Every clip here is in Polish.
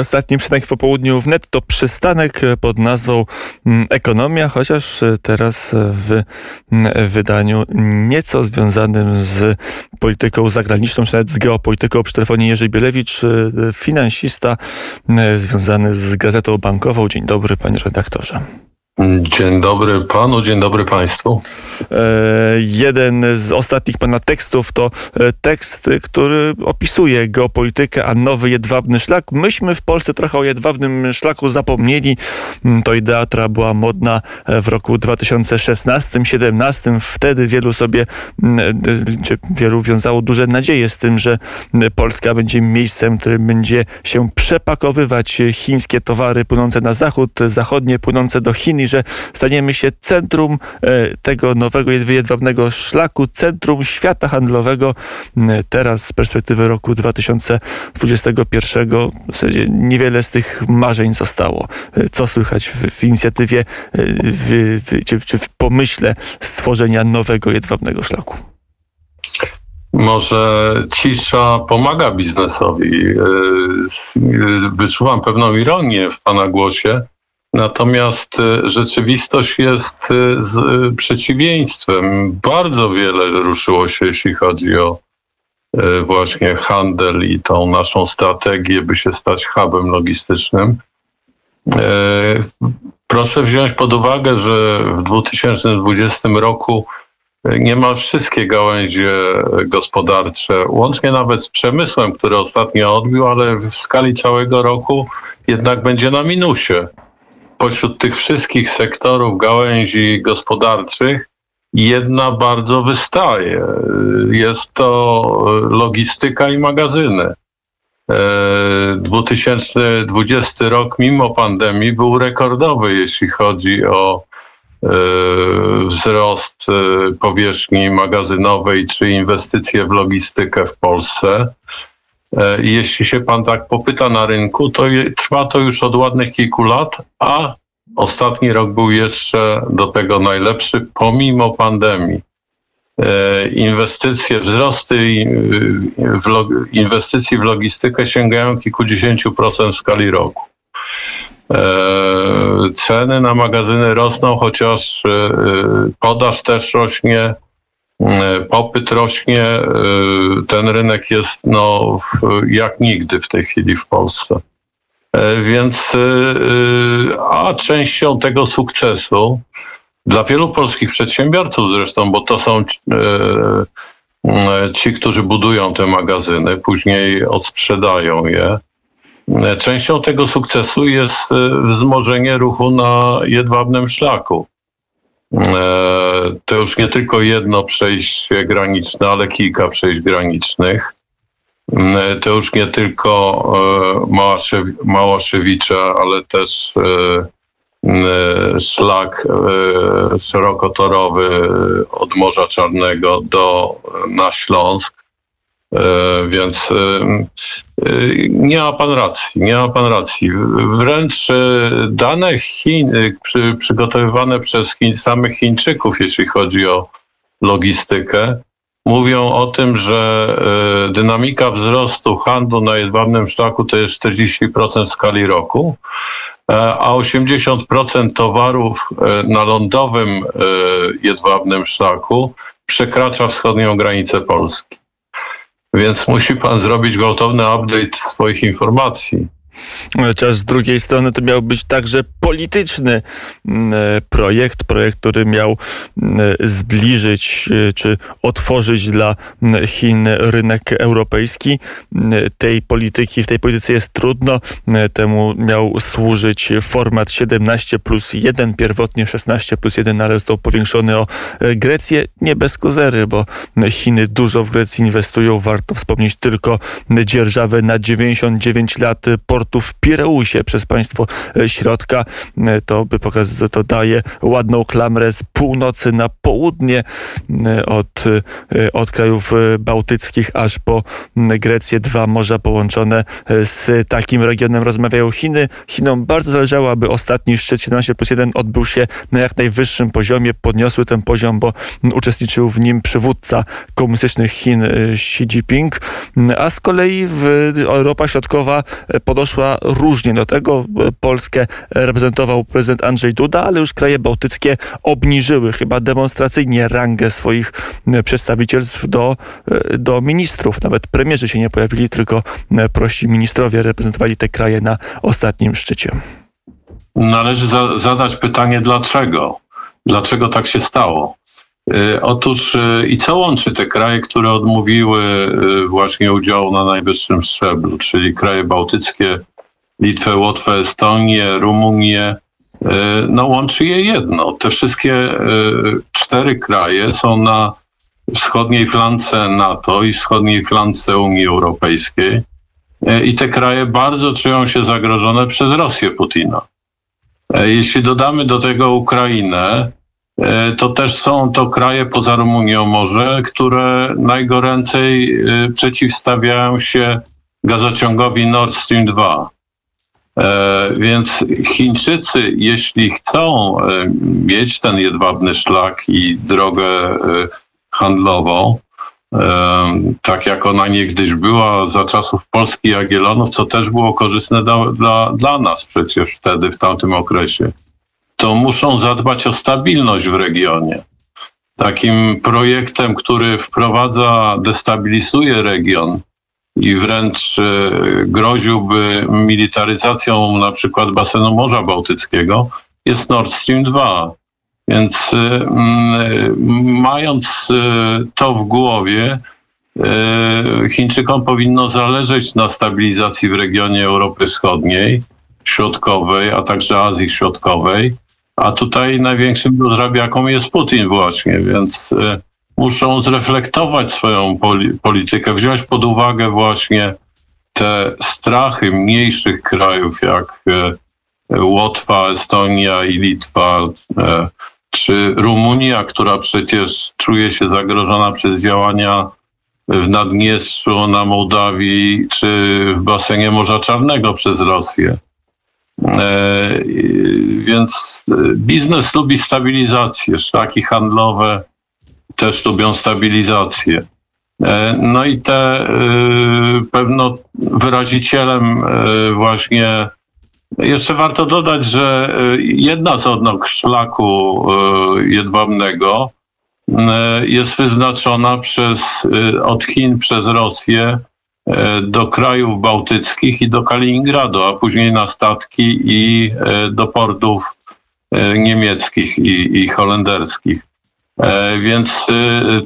Ostatni przystanek po południu wnet to przystanek pod nazwą Ekonomia, chociaż teraz w wydaniu nieco związanym z polityką zagraniczną, czy nawet z geopolityką. Przy telefonie Jerzy Bielewicz, finansista związany z Gazetą Bankową. Dzień dobry, panie redaktorze. Dzień dobry panu, dzień dobry państwu. Jeden z ostatnich pana tekstów to tekst, który opisuje geopolitykę, a nowy jedwabny szlak. Myśmy w Polsce trochę o jedwabnym szlaku zapomnieli. To idea, która była modna w roku 2016-17. Wtedy wielu wiązało duże nadzieje z tym, że Polska będzie miejscem, którym będzie się przepakowywać chińskie towary płynące na zachód, zachodnie płynące do Chin, że staniemy się centrum tego nowego jedwabnego szlaku, centrum świata handlowego. Teraz z perspektywy roku 2021 w zasadzie niewiele z tych marzeń zostało. Co słychać w inicjatywie czy w pomyśle stworzenia nowego jedwabnego szlaku? Może cisza pomaga biznesowi. Wyczuwam pewną ironię w pana głosie. Natomiast rzeczywistość jest z przeciwieństwem. Bardzo wiele ruszyło się, jeśli chodzi o właśnie handel i tą naszą strategię, by się stać hubem logistycznym. Proszę wziąć pod uwagę, że w 2020 roku niemal wszystkie gałęzie gospodarcze, łącznie nawet z przemysłem, który ostatnio odbił, ale w skali całego roku jednak będzie na minusie. Pośród tych wszystkich sektorów, gałęzi gospodarczych jedna bardzo wystaje. Jest to logistyka i magazyny. 2020 rok mimo pandemii był rekordowy, jeśli chodzi o wzrost powierzchni magazynowej czy inwestycje w logistykę w Polsce. Jeśli się pan tak popyta na rynku, to trwa to już od ładnych kilku lat, a ostatni rok był jeszcze do tego najlepszy pomimo pandemii. Inwestycje, wzrosty inwestycji w logistykę sięgają kilkudziesięciu procent w skali roku. Ceny na magazyny rosną, chociaż podaż też rośnie. Popyt rośnie, ten rynek jest jak nigdy w tej chwili w Polsce. Więc, a częścią tego sukcesu dla wielu polskich przedsiębiorców zresztą, bo to są ci, którzy budują te magazyny, później odsprzedają je. Częścią tego sukcesu jest wzmożenie ruchu na jedwabnym szlaku. To już nie tylko jedno przejście graniczne, ale kilka przejść granicznych. To już nie tylko Małaszewicze, ale też szlak szerokotorowy od Morza Czarnego na Śląsk. Więc nie ma pan racji. Wręcz dane przygotowywane przez samych Chińczyków, jeśli chodzi o logistykę, mówią o tym, że dynamika wzrostu handlu na jedwabnym szlaku to jest 40% w skali roku, a 80% towarów na lądowym jedwabnym szlaku przekracza wschodnią granicę Polski. Więc musi pan zrobić gwałtowny update swoich informacji. Chociaż z drugiej strony to miał być także polityczny projekt, który miał zbliżyć czy otworzyć dla Chin rynek europejski. W tej polityce jest trudno. Temu miał służyć format 17+1, pierwotnie 16+1, ale został powiększony o Grecję. Nie bez kozery, bo Chiny dużo w Grecji inwestują. Warto wspomnieć tylko dzierżawę na 99 lat w Pireusie przez państwo środka. To daje ładną klamrę z północy na południe od krajów bałtyckich aż po Grecję. Dwa morza połączone z takim regionem rozmawiają Chiny. Chinom bardzo zależało, aby ostatni szczyt 17+1 odbył się na jak najwyższym poziomie. Podniosły ten poziom, bo uczestniczył w nim przywódca komunistycznych Chin Xi Jinping. A z kolei Europa Środkowa podeszła podniosła różnie. Do tego Polskę reprezentował prezydent Andrzej Duda, ale już kraje bałtyckie obniżyły chyba demonstracyjnie rangę swoich przedstawicielstw do ministrów. Nawet premierzy się nie pojawili, tylko prości ministrowie reprezentowali te kraje na ostatnim szczycie. Należy zadać pytanie, dlaczego? Dlaczego tak się stało? Otóż i co łączy te kraje, które odmówiły właśnie udziału na najwyższym szczeblu, czyli kraje bałtyckie, Litwę, Łotwę, Estonię, Rumunię, no łączy je jedno. Te wszystkie cztery kraje są na wschodniej flance NATO i wschodniej flance Unii Europejskiej i te kraje bardzo czują się zagrożone przez Rosję Putina. Jeśli dodamy do tego Ukrainę, to też są to kraje poza Rumunią może, które najgoręcej przeciwstawiają się gazociągowi Nord Stream 2. Więc Chińczycy, jeśli chcą mieć ten jedwabny szlak i drogę handlową, tak jak ona niegdyś była za czasów Polski i Jagiellonów, co też było korzystne dla nas przecież wtedy, w tamtym okresie, to muszą zadbać o stabilność w regionie. Takim projektem, który wprowadza, destabilizuje region i wręcz groziłby militaryzacją na przykład basenu Morza Bałtyckiego, jest Nord Stream 2. Więc mając to w głowie, Chińczykom powinno zależeć na stabilizacji w regionie Europy Wschodniej, Środkowej, a także Azji Środkowej, a tutaj największym rozrabiaką jest Putin właśnie, więc muszą zreflektować swoją politykę, wziąć pod uwagę właśnie te strachy mniejszych krajów jak Łotwa, Estonia i Litwa, czy Rumunia, która przecież czuje się zagrożona przez działania w Naddniestrzu, na Mołdawii, czy w basenie Morza Czarnego przez Rosję. Więc biznes lubi stabilizację, szlaki handlowe też lubią stabilizację. No i te pewno wyrazicielem właśnie, jeszcze warto dodać, że jedna z odnóg szlaku jedwabnego jest wyznaczona od Chin przez Rosję do krajów bałtyckich i do Kaliningradu, a później na statki i do portów niemieckich i holenderskich. Więc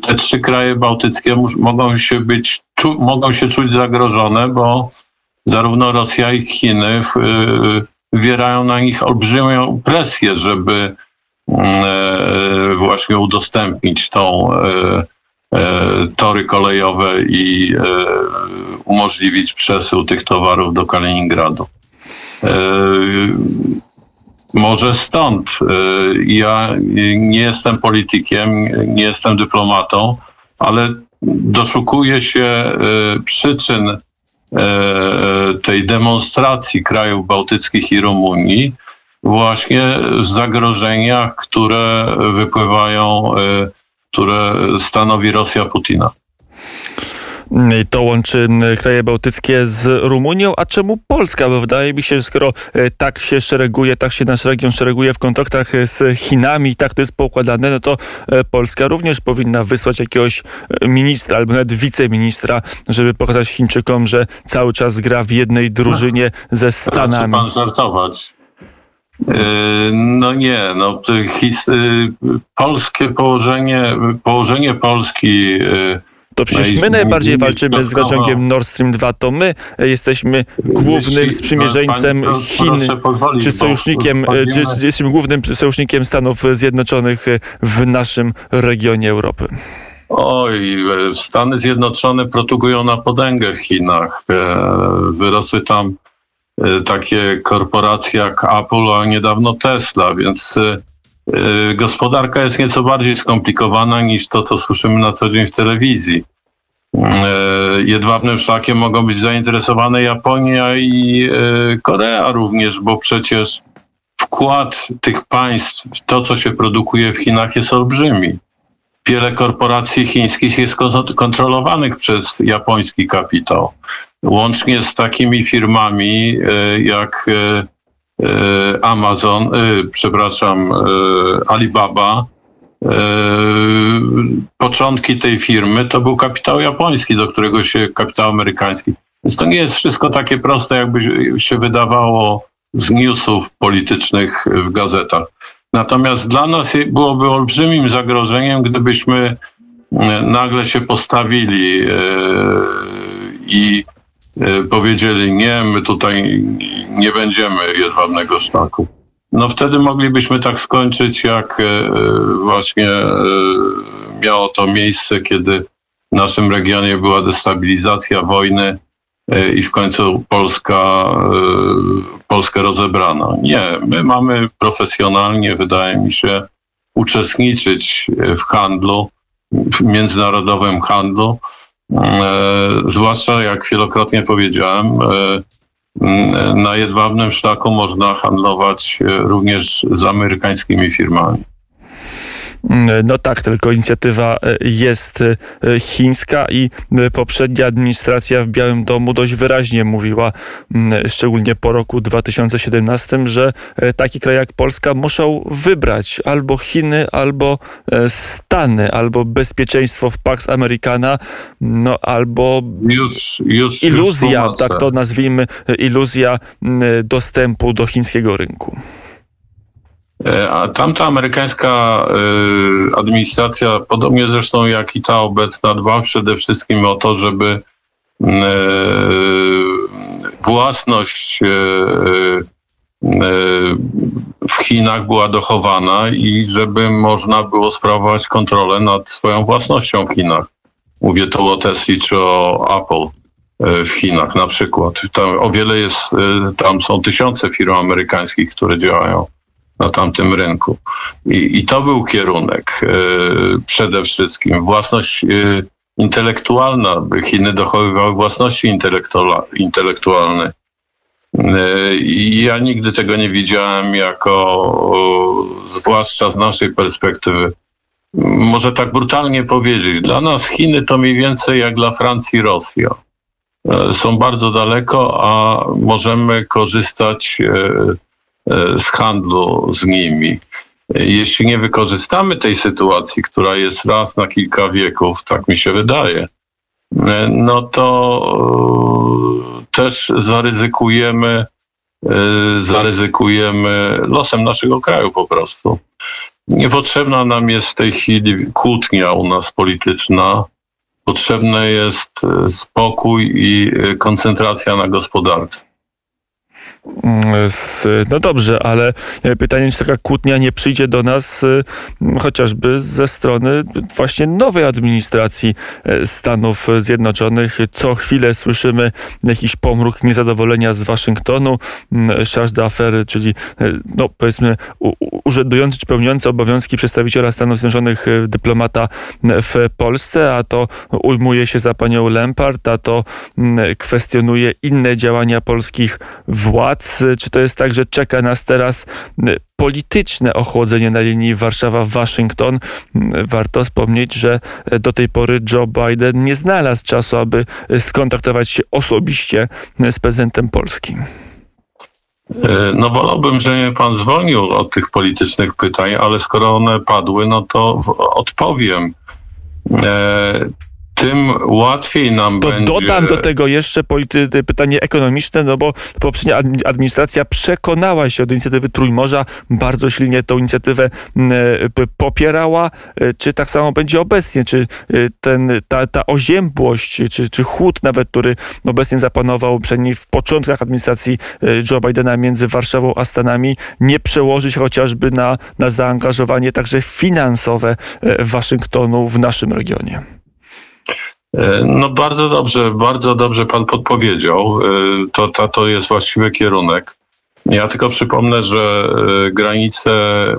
te trzy kraje bałtyckie mogą się czuć zagrożone, bo zarówno Rosja, jak i Chiny wywierają na nich olbrzymią presję, żeby właśnie udostępnić tory kolejowe i umożliwić przesył tych towarów do Kaliningradu. Może stąd. Ja nie jestem politykiem, nie jestem dyplomatą, ale doszukuję się przyczyn tej demonstracji krajów bałtyckich i Rumunii właśnie w zagrożeniach, które wypływają, które stanowi Rosja Putina. To łączy kraje bałtyckie z Rumunią, a czemu Polska? Bo wydaje mi się, że skoro tak się szereguje, tak się nasz region szereguje w kontaktach z Chinami, tak to jest poukładane, no to Polska również powinna wysłać jakiegoś ministra albo nawet wiceministra, żeby pokazać Chińczykom, że cały czas gra w jednej drużynie ze Stanami. Chce pan żartować? No nie, no polskie położenie Polski. To przecież my najbardziej walczymy z gazociągiem Nord Stream 2, to my jesteśmy głównym sprzymierzeńcem Chin, czy sojusznikiem, czy jesteśmy głównym sojusznikiem Stanów Zjednoczonych w naszym regionie Europy. Oj, Stany Zjednoczone produkują na potęgę w Chinach. Wyrosły tam takie korporacje jak Apple, a niedawno Tesla, więc gospodarka jest nieco bardziej skomplikowana niż to, co słyszymy na co dzień w telewizji. Jedwabnym szlakiem mogą być zainteresowane Japonia i Korea również, bo przecież wkład tych państw w to, co się produkuje w Chinach, jest olbrzymi. Wiele korporacji chińskich jest kontrolowanych przez japoński kapitał. Łącznie z takimi firmami jak Alibaba. Początki tej firmy to był kapitał japoński, do którego się kapitał amerykański. Więc to nie jest wszystko takie proste, jakby się wydawało z newsów politycznych w gazetach. Natomiast dla nas byłoby olbrzymim zagrożeniem, gdybyśmy nagle się postawili i powiedzieli: nie, my tutaj nie będziemy jedwabnego szlaku. No wtedy moglibyśmy tak skończyć, jak właśnie miało to miejsce, kiedy w naszym regionie była destabilizacja, wojny i w końcu Polskę rozebrano. Nie, my mamy profesjonalnie, wydaje mi się, uczestniczyć w handlu, w międzynarodowym handlu, zwłaszcza, jak wielokrotnie powiedziałem, na jedwabnym szlaku można handlować również z amerykańskimi firmami. No tak, tylko inicjatywa jest chińska i poprzednia administracja w Białym Domu dość wyraźnie mówiła, szczególnie po roku 2017, że taki kraj jak Polska muszą wybrać albo Chiny, albo Stany, albo bezpieczeństwo w Pax Americana, no albo już iluzja, już tak to nazwijmy, iluzja dostępu do chińskiego rynku. A tamta amerykańska administracja, podobnie zresztą jak i ta obecna, dba przede wszystkim o to, żeby własność w Chinach była dochowana i żeby można było sprawować kontrolę nad swoją własnością w Chinach. Mówię tu o Tesli czy o Apple w Chinach na przykład. Tam są tysiące firm amerykańskich, które działają na tamtym rynku. I to był kierunek przede wszystkim. Własność intelektualna. Chiny dochowywały własności intelektualnej. Ja nigdy tego nie widziałem zwłaszcza z naszej perspektywy. Może tak brutalnie powiedzieć. Dla nas Chiny to mniej więcej jak dla Francji Rosja. Są bardzo daleko, a możemy korzystać z handlu z nimi. Jeśli nie wykorzystamy tej sytuacji, która jest raz na kilka wieków, tak mi się wydaje, no to też zaryzykujemy losem naszego kraju po prostu. Niepotrzebna nam jest w tej chwili kłótnia u nas polityczna. Potrzebny jest spokój i koncentracja na gospodarce. No dobrze, ale pytanie, czy taka kłótnia nie przyjdzie do nas chociażby ze strony właśnie nowej administracji Stanów Zjednoczonych. Co chwilę słyszymy jakiś pomruk niezadowolenia z Waszyngtonu. Charge d'affaires, czyli no powiedzmy urzędujący czy pełniący obowiązki przedstawiciela Stanów Zjednoczonych dyplomata w Polsce, a to ujmuje się za panią Lempart, a to kwestionuje inne działania polskich władz. Czy to jest tak, że czeka nas teraz polityczne ochłodzenie na linii Warszawa-Waszyngton? Warto wspomnieć, że do tej pory Joe Biden nie znalazł czasu, aby skontaktować się osobiście z prezydentem Polski. No wolałbym, żeby pan zwolnił od tych politycznych pytań, ale skoro one padły, no to odpowiem. Tym łatwiej nam będzie... Dodam do tego jeszcze pytanie ekonomiczne, no bo poprzednia administracja przekonała się od inicjatywy Trójmorza, bardzo silnie tę inicjatywę popierała. Czy tak samo będzie obecnie? Czy ta oziębłość, czy chłód nawet, który obecnie zapanował, przynajmniej w początkach administracji Joe Bidena między Warszawą a Stanami, nie przełoży się chociażby na zaangażowanie także finansowe Waszyngtonu w naszym regionie? No bardzo dobrze pan podpowiedział. To jest właściwy kierunek. Ja tylko przypomnę, że granice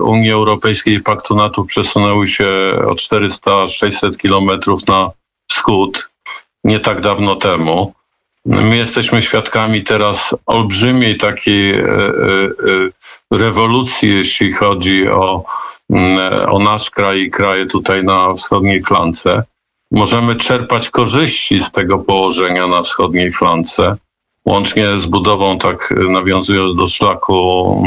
Unii Europejskiej i Paktu NATO przesunęły się o 400-600 kilometrów na wschód nie tak dawno temu. My jesteśmy świadkami teraz olbrzymiej takiej rewolucji, jeśli chodzi o nasz kraj i kraje tutaj na wschodniej flance. Możemy czerpać korzyści z tego położenia na wschodniej flance, łącznie z budową, tak nawiązując do szlaku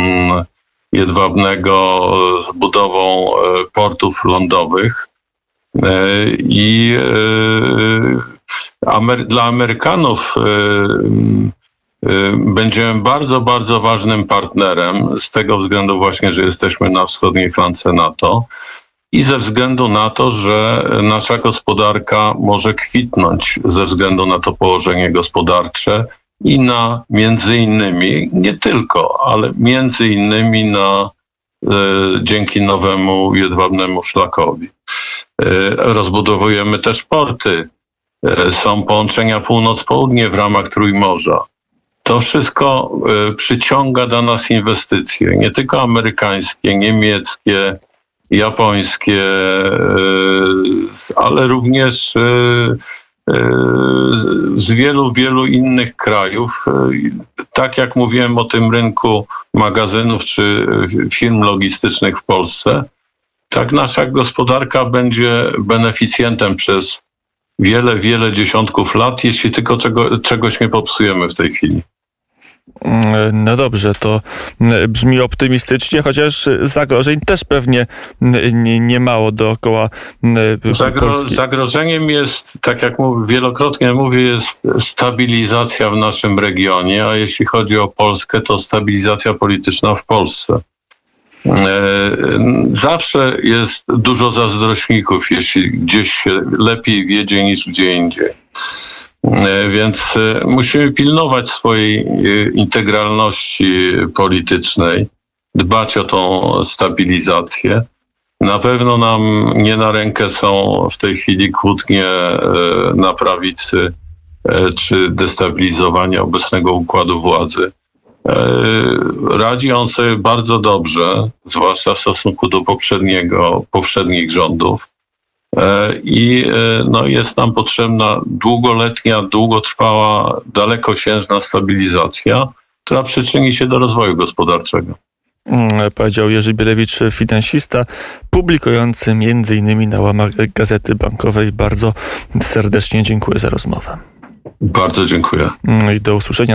jedwabnego, z budową portów lądowych. I dla Amerykanów będziemy bardzo, bardzo ważnym partnerem z tego względu właśnie, że jesteśmy na wschodniej flance NATO i ze względu na to, że nasza gospodarka może kwitnąć ze względu na to położenie gospodarcze i na między innymi, nie tylko, ale między innymi na dzięki nowemu jedwabnemu szlakowi. Rozbudowujemy też porty. Są połączenia północ-południe w ramach Trójmorza. To wszystko przyciąga do nas inwestycje, nie tylko amerykańskie, niemieckie, japońskie, ale również z wielu, wielu innych krajów. Tak jak mówiłem o tym rynku magazynów czy firm logistycznych w Polsce, tak nasza gospodarka będzie beneficjentem przez wiele, wiele dziesiątków lat, jeśli tylko czegoś nie popsujemy w tej chwili. No dobrze, to brzmi optymistycznie, chociaż zagrożeń też pewnie niemało dookoła Polski. Zagrożeniem jest, tak jak wielokrotnie mówię, jest stabilizacja w naszym regionie, a jeśli chodzi o Polskę, to stabilizacja polityczna w Polsce. Zawsze jest dużo zazdrośników, jeśli gdzieś się lepiej wiedzie niż gdzie indziej. Więc musimy pilnować swojej integralności politycznej, dbać o tą stabilizację. Na pewno nam nie na rękę są w tej chwili kłótnie na prawicy czy destabilizowanie obecnego układu władzy. Radzi on sobie bardzo dobrze, zwłaszcza w stosunku do poprzednich rządów. I no, jest nam potrzebna długoletnia, długotrwała, dalekosiężna stabilizacja, która przyczyni się do rozwoju gospodarczego. Powiedział Jerzy Bielewicz, finansista, publikujący m.in. na łamach Gazety Bankowej. Bardzo serdecznie dziękuję za rozmowę. Bardzo dziękuję. I do usłyszenia.